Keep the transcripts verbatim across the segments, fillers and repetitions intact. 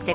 世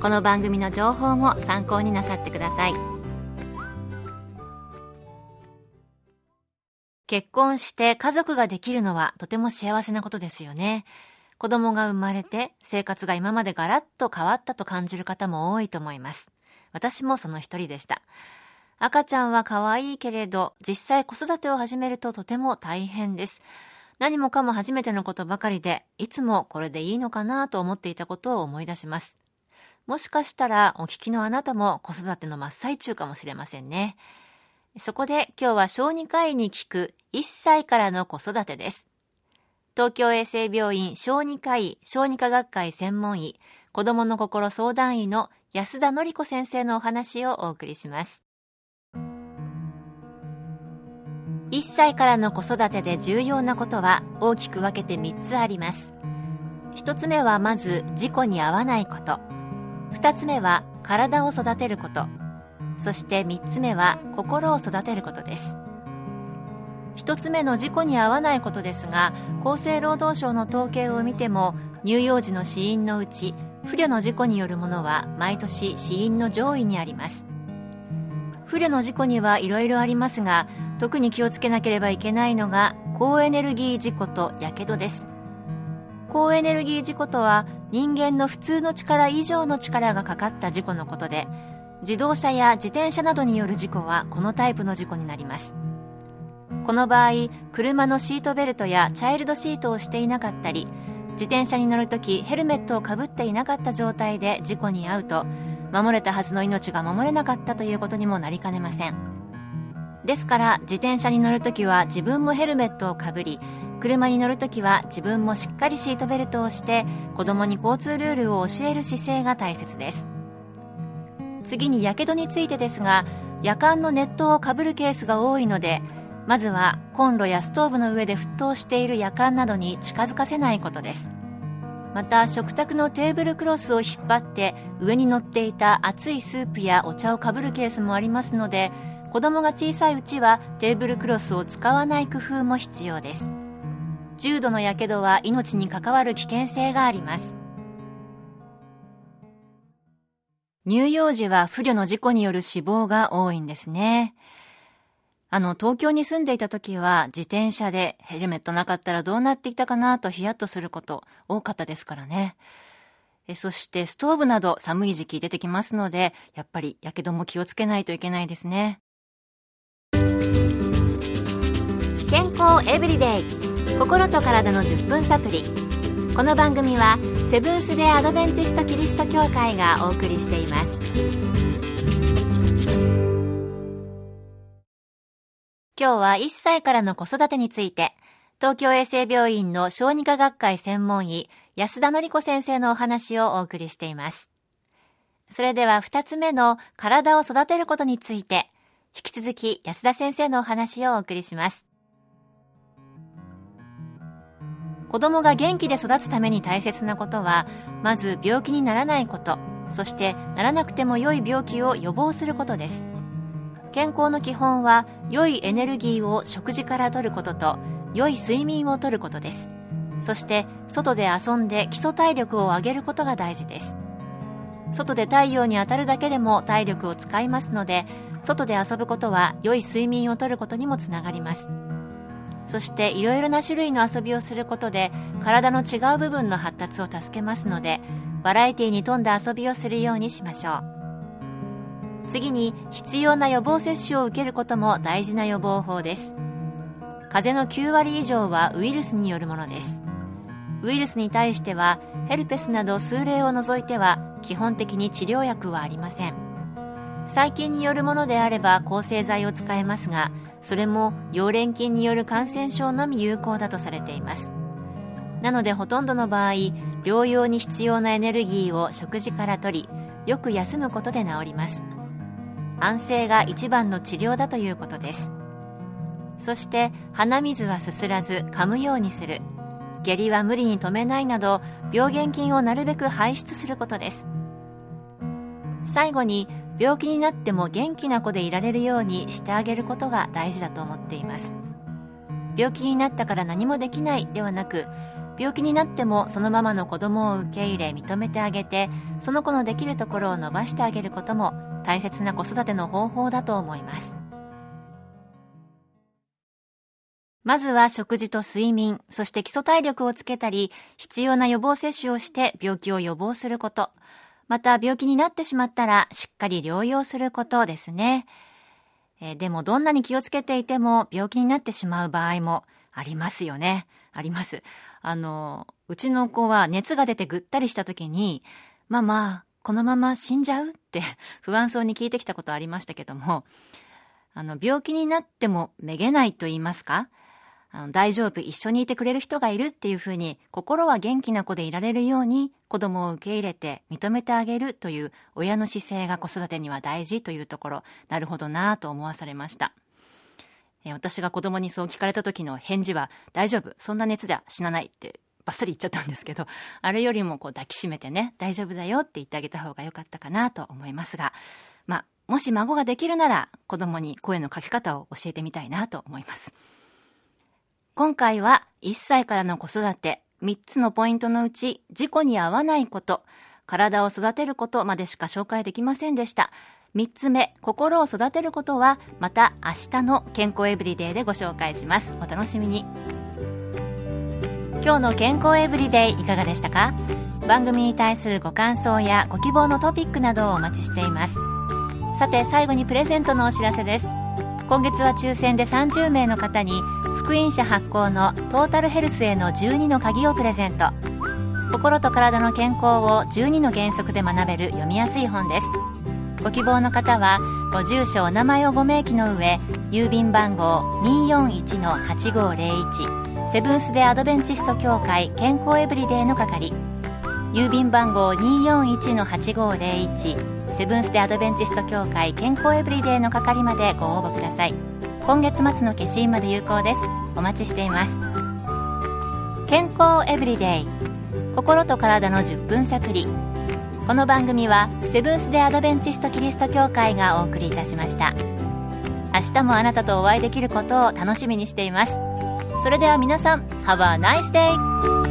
この番組の情報も参考になさってください。結婚して家族ができるのはとても幸せなことですよね。子供が生まれて生活が今までガラッと変わったと感じる方も多いと思います。私もその一人でした。赤ちゃんは可愛いけれど、実際子育てを始めるととても大変です。何もかも初めてのことばかりで、いつもこれでいいのかなと思っていたことを思い出します。もしかしたらお聞きのあなたも子育ての真っ最中かもしれませんね。そこで今日は小児科医に聞くいっさいからの子育てです。東京衛生病院小児科医・小児科学会専門医、子どもの心相談医の安田典子先生のお話をお送りします。いっさいからの子育てで重要なことは大きく分けてみっつあります。ひとつめはまず事故に遭わないこと、ふたつめは体を育てること、そしてみっつめは心を育てることです。ひとつめの事故に遭わないことですが、厚生労働省の統計を見ても乳幼児の死因のうち不慮の事故によるものは毎年死因の上位にあります。不慮の事故にはいろいろありますが、特に気をつけなければいけないのが高エネルギー事故とやけどです。高エネルギー事故とは人間の普通の力以上の力がかかった事故のことで、自動車や自転車などによる事故はこのタイプの事故になります。この場合、車のシートベルトやチャイルドシートをしていなかったり、自転車に乗るときヘルメットをかぶっていなかった状態で事故に遭うと、守れたはずの命が守れなかったということにもなりかねません。ですから自転車に乗るときは自分もヘルメットをかぶり、車に乗るときは自分もしっかりシートベルトをして、子どもに交通ルールを教える姿勢が大切です。次にやけどについてですが、夜間の熱湯をかぶるケースが多いので、まずはコンロやストーブの上で沸騰している夜間などに近づかせないことです。また食卓のテーブルクロスを引っ張って上に乗っていた熱いスープやお茶をかぶるケースもありますので、子供が小さいうちはテーブルクロスを使わない工夫も必要です。重度のやけどは命に関わる危険性があります。乳幼児は不慮の事故による死亡が多いんですね。あの東京に住んでいた時は自転車でヘルメットなかったらどうなっていたかなとヒヤッとすること多かったですからね。えそしてストーブなど寒い時期出てきますので、やっぱりやけども気をつけないといけないですね。健康エブリデイ、心と体のじゅっぷんサプリ。この番組はセブンス・デー・アドベンチスト・キリスト教会がお送りしています。今日はいっさいからの子育てについて、東京衛生病院の小児科学会専門医安田典子先生のお話をお送りしています。それではふたつめの体を育てることについて、引き続き安田先生のお話をお送りします。子どもが元気で育つために大切なことは、まず病気にならないこと、そしてならなくても良い病気を予防することです。健康の基本は良いエネルギーを食事から摂ることと良い睡眠をとることです。そして外で遊んで基礎体力を上げることが大事です。外で太陽に当たるだけでも体力を使いますので、外で遊ぶことは良い睡眠をとることにもつながります。そしていろいろな種類の遊びをすることで体の違う部分の発達を助けますので、バラエティに富んだ遊びをするようにしましょう。次に必要な予防接種を受けることも大事な予防法です。風邪のきゅうわり以上はウイルスによるものです。ウイルスに対してはヘルペスなど数例を除いては基本的に治療薬はありません。細菌によるものであれば抗生剤を使えますが、それも溶連菌による感染症のみ有効だとされています。なのでほとんどの場合、療養に必要なエネルギーを食事から取り、よく休むことで治ります。安静が一番の治療だということです。そして鼻水はすすらず噛むようにする、下痢は無理に止めないなど、病原菌をなるべく排出することです。最後に、病気になっても元気な子でいられるようにしてあげることが大事だと思っています。病気になったから何もできないではなく、病気になってもそのままの子供を受け入れ認めてあげて、その子のできるところを伸ばしてあげることも大切な子育ての方法だと思います。まずは食事と睡眠、そして基礎体力をつけたり、必要な予防接種をして病気を予防すること、また病気になってしまったらしっかり療養することですね。え、でもどんなに気をつけていても病気になってしまう場合もありますよね。あります。あの、うちの子は熱が出てぐったりした時に、ママ、このまま死んじゃうって不安そうに聞いてきたことありましたけども、あの、病気になってもめげないと言いますか、あの大丈夫、一緒にいてくれる人がいるっていうふうに、心は元気な子でいられるように子供を受け入れて認めてあげるという親の姿勢が子育てには大事というところ、なるほどなぁと思わされました。え私が子供にそう聞かれた時の返事は、大丈夫、そんな熱じゃ死なないってバッサリ言っちゃったんですけど、あれよりもこう抱きしめてね、大丈夫だよって言ってあげた方が良かったかなと思いますが、まあもし孫ができるなら子供に声のかけ方を教えてみたいなと思います。今回はいっさいからの子育て、みっつのポイントのうち、事故に遭わないこと、体を育てることまでしか紹介できませんでした。みっつめ、心を育てることは、また明日の健康エブリデイでご紹介します。お楽しみに。今日の健康エブリデイいかがでしたか？番組に対するご感想やご希望のトピックなどをお待ちしています。さて、最後にプレゼントのお知らせです。今月は抽選でさんじゅうめいの方に、福音社発行のトータルヘルスへのじゅうにの鍵をプレゼント。心と体の健康をじゅうにの原則で学べる読みやすい本です。ご希望の方はご住所お名前をご明記の上、郵便番号 にーよんいちのはちごーぜろいち セブンスデーアドベンチスト協会健康エブリデイの係、郵便番号 にーよんいちのはちごーぜろいち セブンスデーアドベンチスト協会健康エブリデイの係までご応募ください。今月末の消印まで有効です。お待ちしています。健康エブリデイ、心と体のじゅっぷんサプリ。この番組はセブンス・デー・アドベンチスト・キリスト教会がお送りいたしました。明日もあなたとお会いできることを楽しみにしています。それでは皆さん、 Have a nice day!